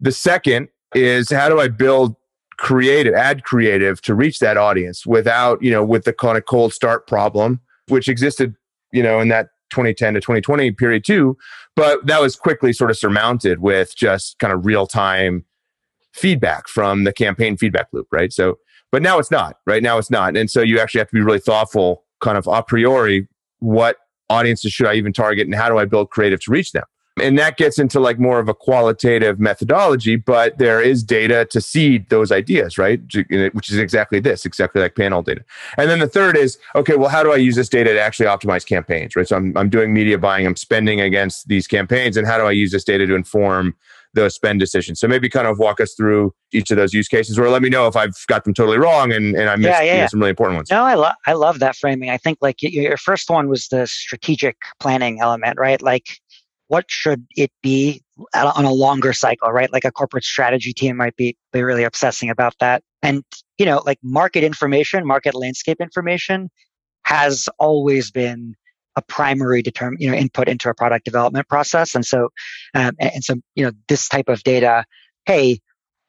The second is how do I build creative, ad creative to reach that audience without, you know, with the kind of cold start problem, which existed, you know, in that twenty ten to twenty twenty period too, but that was quickly sort of surmounted with just kind of real-time feedback from the campaign feedback loop, right? So, but now it's not, right? Now it's not. And so you actually have to be really thoughtful, kind of a priori, what audiences should I even target and how do I build creative to reach them? And that gets into like more of a qualitative methodology, but there is data to seed those ideas, right? Which is exactly this, exactly like panel data. And then the third is, okay, well, how do I use this data to actually optimize campaigns, right? So I'm I'm doing media buying, I'm spending against these campaigns, and how do I use this data to inform those spend decisions? So maybe kind of walk us through each of those use cases, or let me know if I've got them totally wrong and, and I missed yeah, yeah, you know, yeah. some really important ones. No, I, lo- I love that framing. I think like your first one was the strategic planning element, right? Like what should it be on a longer cycle, right? Like a corporate strategy team might be, be really obsessing about that. And, you know, like market information, market landscape information has always been a primary determ- you know, input into a product development process. And so, um, and so, you know, this type of data, hey,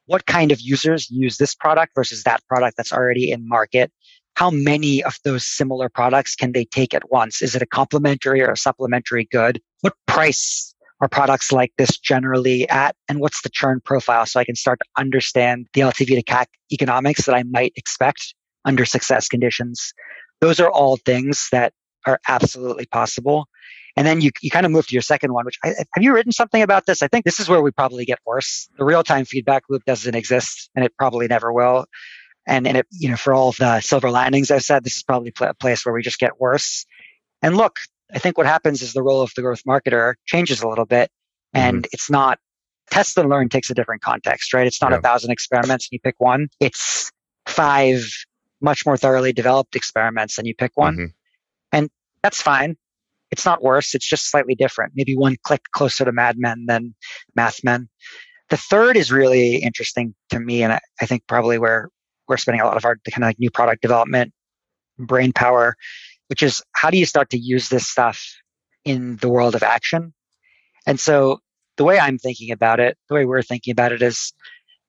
what kind of users use this product versus that product that's already in market? How many of those similar products can they take at once? Is it a complementary or a supplementary good? What price are products like this generally at? And what's the churn profile? So I can start to understand the L T V to C A C economics that I might expect under success conditions. Those are all things that are absolutely possible. And then you you kind of move to your second one, which I, have you written something about this? I think this is where we probably get worse. The real-time feedback loop doesn't exist, and it probably never will. And and it, you know, for all of the silver linings I've said, this is probably a place where we just get worse. And look, I think what happens is the role of the growth marketer changes a little bit, and mm-hmm. it's not test and learn takes a different context, right? It's not yeah. a thousand experiments and you pick one. It's five much more thoroughly developed experiments and you pick one. Mm-hmm. And that's fine. It's not worse. It's just slightly different. Maybe one click closer to Mad Men than Math Men. The third is really interesting to me. And I, I think probably where we're spending a lot of our kind of like new product development brain power, which is how do you start to use this stuff in the world of action? And so the way I'm thinking about it, the way we're thinking about it is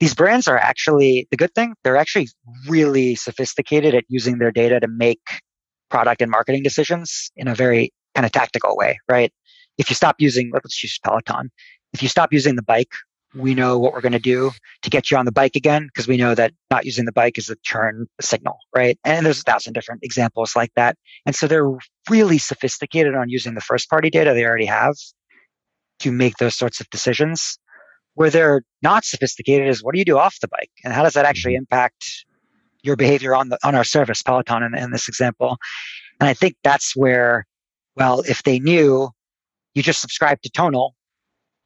these brands are actually, the good thing, they're actually really sophisticated at using their data to make product and marketing decisions in a very kind of tactical way, right? If you stop using, let's use Peloton. If you stop using the bike, we know what we're going to do to get you on the bike again, because we know that not using the bike is a churn signal, right? And there's a thousand different examples like that. And so they're really sophisticated on using the first party data they already have to make those sorts of decisions. Where they're not sophisticated is what do you do off the bike? And how does that actually impact your behavior on the on our service, Peloton in, in this example. And I think that's where, well, if they knew you just subscribed to Tonal,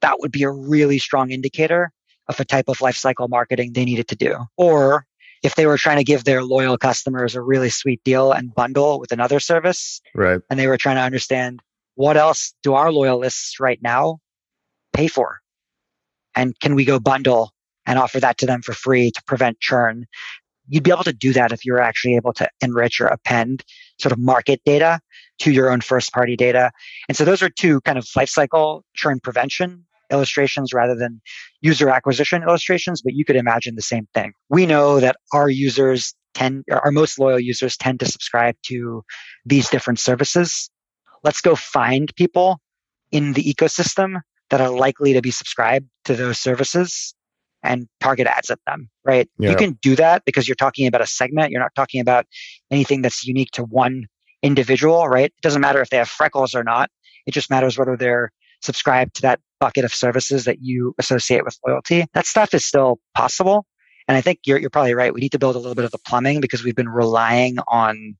that would be a really strong indicator of a type of lifecycle marketing they needed to do. Or if they were trying to give their loyal customers a really sweet deal and bundle with another service, right? And they were trying to understand what else do our loyalists right now pay for? And can we go bundle and offer that to them for free to prevent churn? You'd be able to do that if you were actually able to enrich or append sort of market data to your own first party data. And so those are two kind of life cycle churn prevention illustrations rather than user acquisition illustrations, but you could imagine the same thing. We know that our users tend, our most loyal users tend to subscribe to these different services. Let's go find people in the ecosystem that are likely to be subscribed to those services and target ads at them, right? Yeah. You can do that because you're talking about a segment. You're not talking about anything that's unique to one individual, right? It doesn't matter if they have freckles or not. It just matters whether they're subscribed to that bucket of services that you associate with loyalty. That stuff is still possible. And I think you're you're probably right. We need to build a little bit of the plumbing because we've been relying on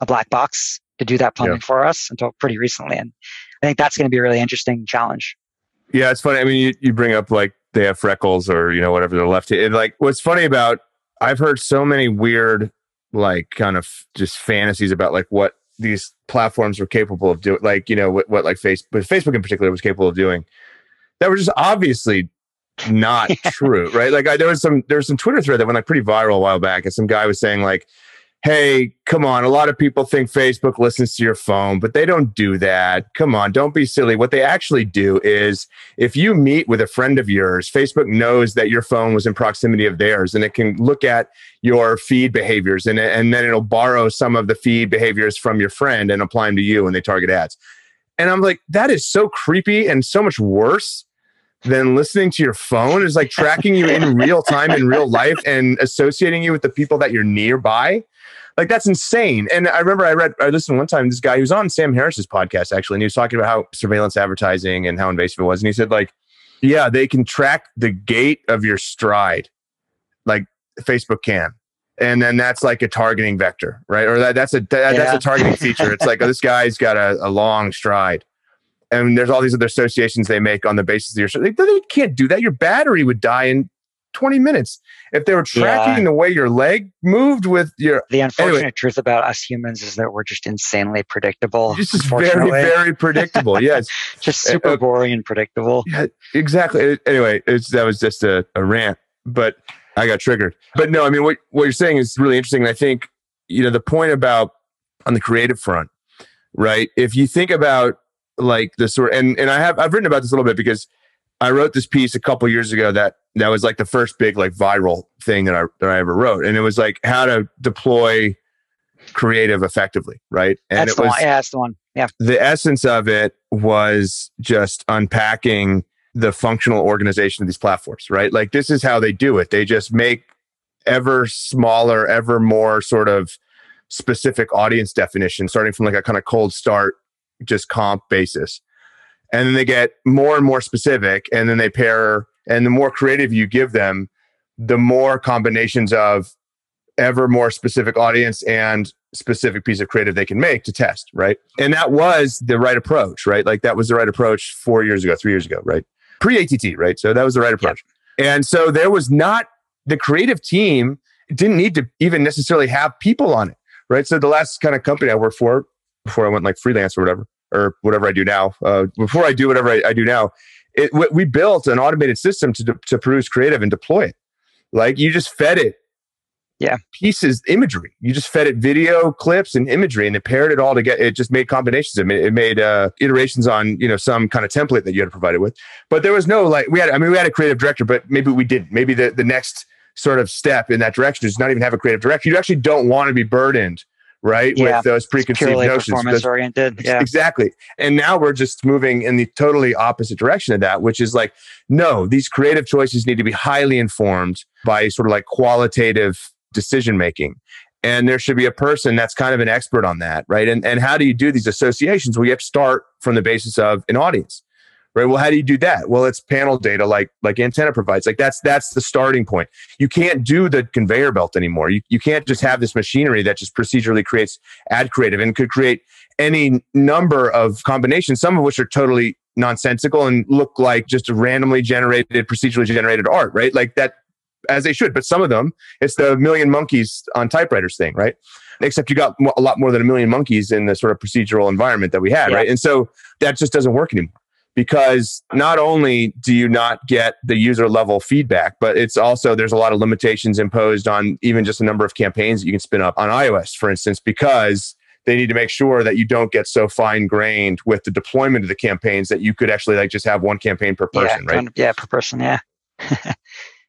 a black box to do that plumbing yeah. for us until pretty recently. And I think that's going to be a really interesting challenge. Yeah, it's funny. I mean, you, you bring up like they have freckles or, you know, whatever they're left. It, like what's funny about, I've heard so many weird, like kind of just fantasies about like what these platforms were capable of doing. Like, you know, what, what like Facebook, Facebook in particular was capable of doing that were just obviously not true, right? Like I, there was some, there was some Twitter thread that went like pretty viral a while back. And some guy was saying like, hey, come on. A lot of people think Facebook listens to your phone, but they don't do that. Come on, don't be silly. What they actually do is if you meet with a friend of yours, Facebook knows that your phone was in proximity of theirs and it can look at your feed behaviors and, and then it'll borrow some of the feed behaviors from your friend and apply them to you when they target ads. And I'm like, that is so creepy and so much worse than listening to your phone. Is like tracking you in real time, in real life, and associating you with the people that you're nearby. Like that's insane. And I remember I read, I listened one time, this guy who's on Sam Harris's podcast actually, and he was talking about how surveillance advertising and how invasive it was. And he said like, yeah, they can track the gait of your stride. Like Facebook can. And then that's like a targeting vector, right? Or that, that's a, that, yeah. that's a targeting feature. It's like, oh, this guy's got a, a long stride. And there's all these other associations they make on the basis of your stride. Like, they can't do that. Your battery would die in twenty minutes if they were tracking yeah. the way your leg moved with your... The unfortunate anyway. truth about us humans is that we're just insanely predictable. This is very, very predictable. Yes. Just super uh, boring and predictable. Yeah, exactly. It, anyway, it's, that was just a, a rant, but I got triggered. But no, I mean, what, what you're saying is really interesting. And I think, you know, the point about on the creative front, right? If you think about like the sort, and, and I have, I've written about this a little bit because I wrote this piece a couple years ago that that was like the first big like viral thing that I that I ever wrote, and it was like how to deploy creative effectively, right? And that's it the was one. Yeah, that's the one. Yeah. The essence of it was just unpacking the functional organization of these platforms, right? Like this is how they do it. They just make ever smaller, ever more sort of specific audience definition, starting from like a kind of cold start, just comp basis. And then they get more and more specific, and then they pair, and the more creative you give them, the more combinations of ever more specific audience and specific piece of creative they can make to test, right? And that was the right approach, right? Like that was the right approach four years ago, three years ago, right? Pre-A T T, right? So that was the right approach. Yeah. And so there was not, the creative team didn't need to even necessarily have people on it, right? So the last kind of company I worked for, before I went like freelance or whatever, or whatever I do now, uh, before I do whatever I, I do now, it, w- we built an automated system to, de- to produce creative and deploy it. Like you just fed it yeah. pieces, imagery. You just fed it video clips and imagery, and it paired it all together. It just made combinations. It made, it made uh, iterations on, you know, some kind of template that you had to provide it with. But there was no like, we had, I mean, we had a creative director, but maybe we didn't. Maybe the, the next sort of step in that direction is not even have a creative director. You actually don't want to be burdened right? Yeah, with those preconceived purely notions. Performance those, oriented. Yeah. Exactly. And now we're just moving in the totally opposite direction of that, which is like, no, these creative choices need to be highly informed by sort of like qualitative decision-making. And there should be a person that's kind of an expert on that, right? And and how do you do these associations? Well, you have to start from the basis of an audience, right? Well, how do you do that? Well, it's panel data like like Antenna provides. Like that's that's the starting point. You can't do the conveyor belt anymore. You you can't just have this machinery that just procedurally creates ad creative and could create any number of combinations, some of which are totally nonsensical and look like just randomly generated, procedurally generated art, right? Like that, as they should. But some of them, it's the million monkeys on typewriters thing, right? Except you got a lot more than a million monkeys in the sort of procedural environment that we had, yeah. right? And so that just doesn't work anymore. Because not only do you not get the user level feedback, but it's also, there's a lot of limitations imposed on even just the number of campaigns that you can spin up on iOS, for instance, because they need to make sure that you don't get so fine grained with the deployment of the campaigns that you could actually like just have one campaign per person, yeah, right? Kind of, yeah, per person, yeah.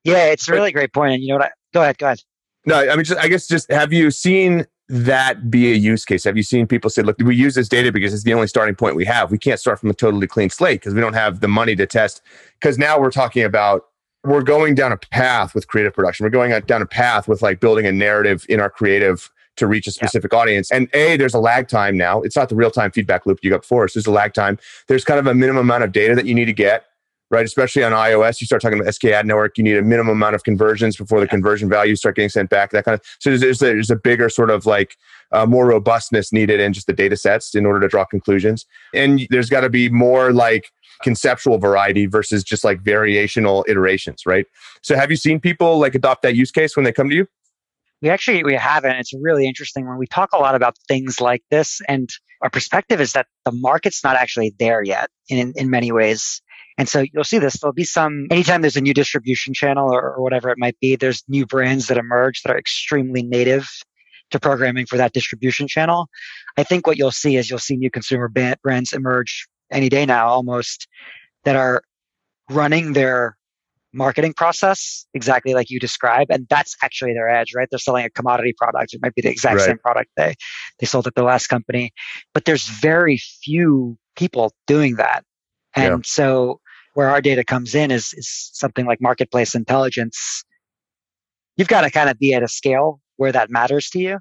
yeah, it's a really great point. And you know what? I, go ahead, go ahead. No, I mean, just, I guess just have you seen that be a use case? Have you seen people say, look, we use this data because it's the only starting point we have. We can't start from a totally clean slate because we don't have the money to test. Because now we're talking about, we're going down a path with creative production. We're going down a path with like building a narrative in our creative to reach a specific yeah. audience. And A, there's a lag time now. It's not the real-time feedback loop you got before. So there's a lag time. There's kind of a minimum amount of data that you need to get right? Especially on iOS, you start talking about S K Ad Network, you need a minimum amount of conversions before the conversion values start getting sent back, that kind of... So there's, there's, a, there's a bigger sort of like uh, more robustness needed in just the data sets in order to draw conclusions. And there's got to be more like conceptual variety versus just like variational iterations, right? So have you seen people like adopt that use case when they come to you? We actually, we haven't. It's really interesting when we talk a lot about things like this, and our perspective is that the market's not actually there yet in, in many ways. And so you'll see this, there'll be some, anytime there's a new distribution channel or, or whatever it might be, there's new brands that emerge that are extremely native to programming for that distribution channel. I think what you'll see is you'll see new consumer ba- brands emerge any day now almost that are running their marketing process exactly like you describe, and that's actually their edge, right? They're selling a commodity product. It might be the exact right. same product they they sold at their last company, but there's very few people doing that. And yeah. so where our data comes in is is something like marketplace intelligence. You've got to kind of be at a scale where that matters to you,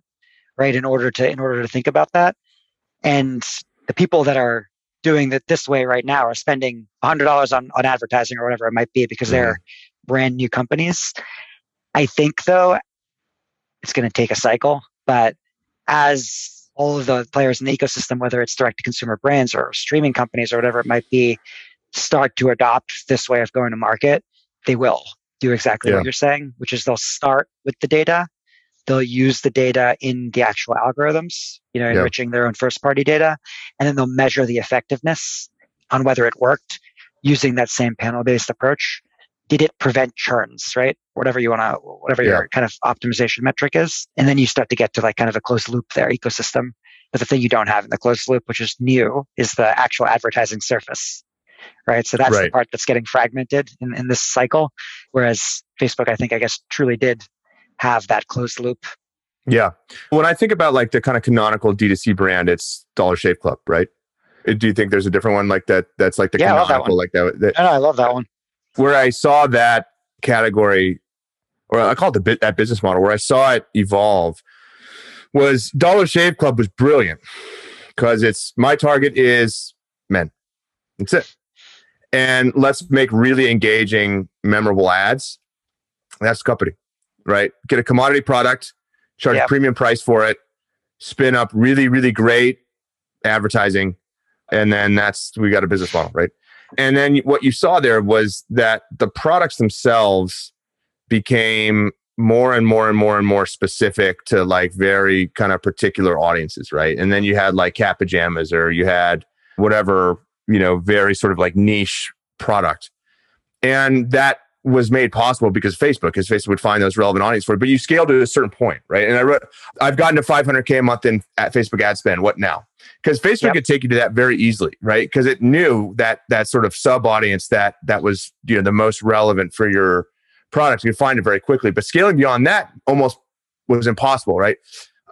right? In order to in order to think about that, and the people that are doing that this way right now are spending one hundred dollars on, on advertising or whatever it might be because they're mm-hmm. brand new companies. I think, though, it's going to take a cycle. But as all of the players in the ecosystem, whether it's direct-to-consumer brands or streaming companies or whatever it might be, start to adopt this way of going to market, they will do exactly yeah. what you're saying, which is they'll start with the data. They'll use the data in the actual algorithms, you know, enriching yep. their own first-party data, and then they'll measure the effectiveness on whether it worked using that same panel-based approach. Did it prevent churns, right? Whatever you want to, whatever yeah. your kind of optimization metric is, and then you start to get to like kind of a closed loop there ecosystem. But the thing you don't have in the closed loop, which is new, is the actual advertising surface, right? So that's right. the part that's getting fragmented in, in this cycle. Whereas Facebook, I think, I guess, truly did have that closed loop. Yeah. When I think about like the kind of canonical D two C brand, it's Dollar Shave Club, right? Do you think there's a different one like that? That's like the yeah, canonical, like that. that no, no, I love that one. Where I saw that category, or I call it the, that business model, where I saw it evolve was Dollar Shave Club was brilliant because it's my target is men. That's it. And let's make really engaging, memorable ads. That's the company. Right? Get a commodity product, charge yep. a premium price for it, spin up really, really great advertising, and then that's, we got a business model, right? And then what you saw there was that the products themselves became more and more and more and more specific to like very kind of particular audiences, right? And then you had like cat pajamas or you had whatever, you know, very sort of like niche product. And that was made possible because Facebook, because Facebook would find those relevant audience for it, but you scaled to a certain point, right? And I wrote, I've gotten to five hundred K a month in at Facebook ad spend, what now? Because Facebook yep. could take you to that very easily, right? Because it knew that that sort of sub audience that that was, you know, the most relevant for your product. You could find it very quickly, but scaling beyond that almost was impossible, right?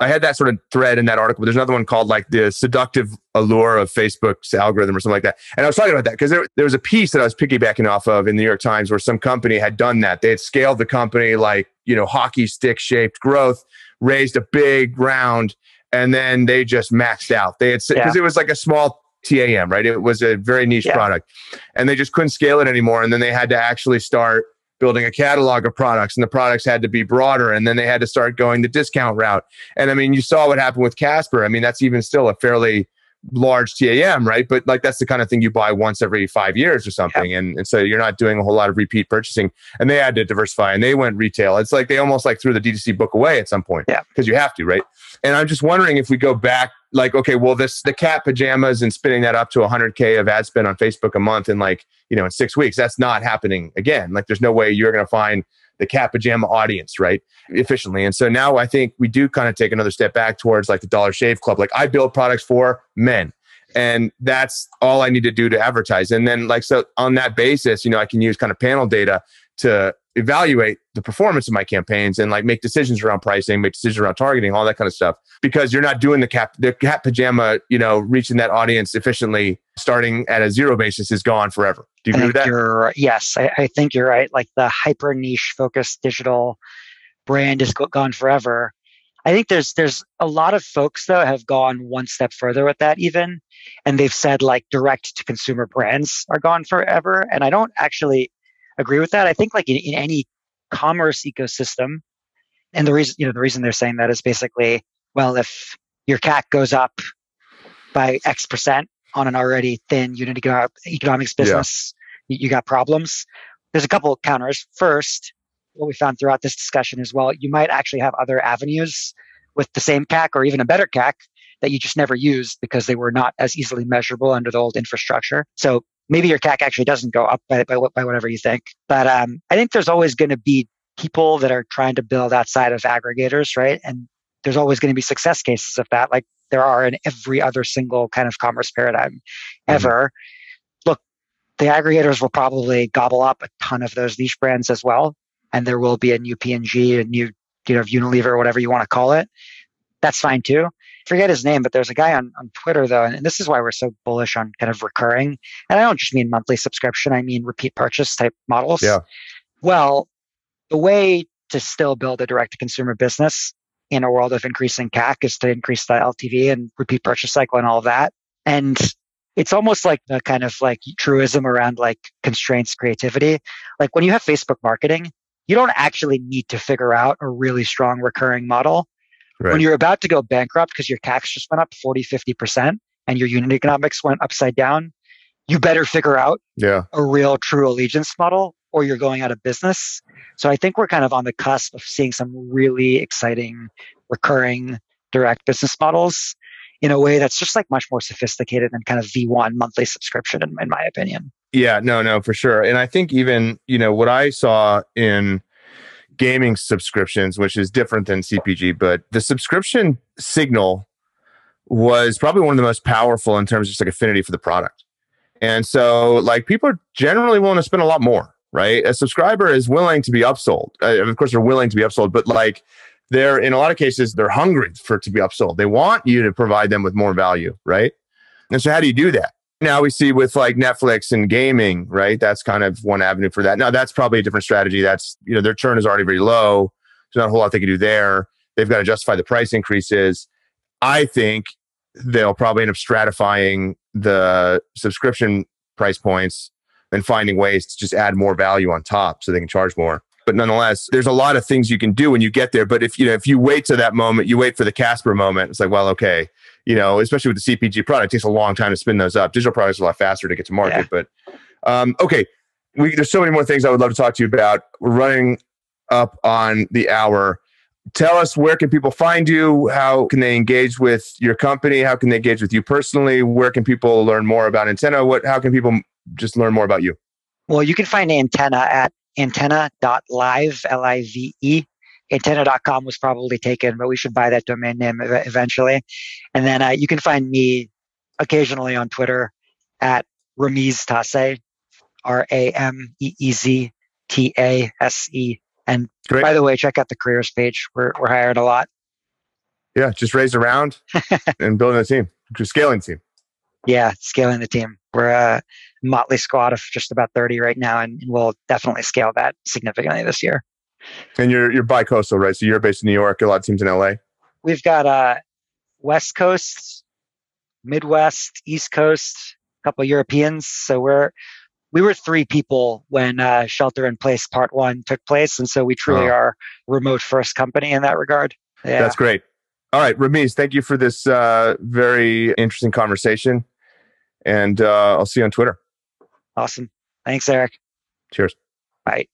I had that sort of thread in that article, but there's another one called like the seductive allure of Facebook's algorithm or something like that. And I was talking about that because there, there was a piece that I was piggybacking off of in the New York Times where some company had done that. They had scaled the company like, you know, hockey stick shaped growth, raised a big round, and then they just maxed out. They had, because yeah. it was like a small T A M, right? It was a very niche yeah. product and they just couldn't scale it anymore. And then they had to actually start building a catalog of products, and the products had to be broader, and then they had to start going the discount route. And I mean, you saw what happened with Casper. I mean, that's even still a fairly large T A M, right? But like, that's the kind of thing you buy once every five years or something. Yeah. And, and so you're not doing a whole lot of repeat purchasing, and they had to diversify and they went retail. It's like, they almost like threw the D two C book away at some point because yeah. you have to, right? And I'm just wondering if we go back, like, okay, well, this, the cat pajamas and spinning that up to one hundred K of ad spend on Facebook a month in like, you know, in six weeks, that's not happening again. Like, there's no way you're going to find the cat pajama audience, right? Efficiently. And so now I think we do kind of take another step back towards like the Dollar Shave Club. Like, I build products for men, and that's all I need to do to advertise. And then like, so on that basis, you know, I can use kind of panel data to evaluate the performance of my campaigns and like make decisions around pricing, make decisions around targeting, all that kind of stuff. Because you're not doing the cat, the cat pajama, you know, reaching that audience efficiently starting at a zero basis is gone forever. Do you agree with that? You're, yes, I, I think you're right. Like, the hyper niche focused digital brand is go- gone forever. I think there's there's a lot of folks, though, have gone one step further with that even. And they've said like direct to consumer brands are gone forever. And I don't actually agree with that. I think like in, in any commerce ecosystem, and the reason, you know, the reason they're saying that is basically, well, if your C A C goes up by X percent on an already thin unit economic, economics business, yeah. you, you got problems. There's a couple of counters. First, what we found throughout this discussion is, well, you might actually have other avenues with the same C A C or even a better C A C that you just never used because they were not as easily measurable under the old infrastructure. So maybe your C A C actually doesn't go up by by, by whatever you think. But um, I think there's always going to be people that are trying to build outside of aggregators, right? And there's always going to be success cases of that, like there are in every other single kind of commerce paradigm ever. Mm-hmm. Look, the aggregators will probably gobble up a ton of those niche brands as well. And there will be a new P and G, a new you know, Unilever, whatever you want to call it. That's fine too. Forget his name, but there's a guy on, on Twitter though, and this is why we're so bullish on kind of recurring. And I don't just mean monthly subscription, I mean repeat purchase type models. Yeah. Well, the way to still build a direct-to-consumer business in a world of increasing C A C is to increase the L T V and repeat purchase cycle and all of that. And it's almost like the kind of like truism around like constraints creativity. Like when you have Facebook marketing, you don't actually need to figure out a really strong recurring model. Right. When you're about to go bankrupt because your C A Cs just went up forty, fifty percent and your unit economics went upside down, you better figure out yeah. a real true allegiance model or you're going out of business. So I think we're kind of on the cusp of seeing some really exciting recurring direct business models in a way that's just like much more sophisticated than kind of V one monthly subscription, in, in my opinion. Yeah, no, no, for sure. And I think even, you know, what I saw in gaming subscriptions, which is different than C P G, but the subscription signal was probably one of the most powerful in terms of just like affinity for the product. And so like people are generally willing to spend a lot more. Right? A subscriber is willing to be upsold. Uh, of course, they're willing to be upsold, but like they're, in a lot of cases, they're hungry for it to be upsold. They want you to provide them with more value, right? And so how do you do that? Now we see with like Netflix and gaming, right? That's kind of one avenue for that. Now that's probably a different strategy. That's, you know, their churn is already very low. There's not a whole lot they can do there. They've got to justify the price increases. I think they'll probably end up stratifying the subscription price points and finding ways to just add more value on top so they can charge more. But nonetheless, there's a lot of things you can do when you get there. But if you know, if you wait to that moment, you wait for the Casper moment, it's like, well, okay, you know, especially with the C P G product, it takes a long time to spin those up. Digital products are a lot faster to get to market. Yeah. But um, okay, we, there's so many more things I would love to talk to you about. We're running up on the hour. Tell us, where can people find you? How can they engage with your company? How can they engage with you personally? Where can people learn more about Antenna? What? How can people just learn more about you? Well, you can find Antenna at antenna dot live, L I V E. Antenna dot com was probably taken, but we should buy that domain name eventually. And then uh, you can find me occasionally on Twitter at Ramiz Tasse, R A M E E Z T A S E. And Great. By the way, check out the careers page. We're we're hiring a lot. Yeah, just raise a round and building a team, scaling team. Yeah, scaling the team. We're a motley squad of just about thirty right now, and we'll definitely scale that significantly this year. And you're you're bi-coastal, right? So you're based in New York, a lot of teams in L A? We've got uh, West Coast, Midwest, East Coast, a couple of Europeans. So we're we were three people when uh, Shelter in Place Part One took place, and so we truly oh. are remote first company in that regard. Yeah. That's great. All right, Ramiz, thank you for this uh, very interesting conversation. And uh, I'll see you on Twitter. Awesome. Thanks, Eric. Cheers. Bye.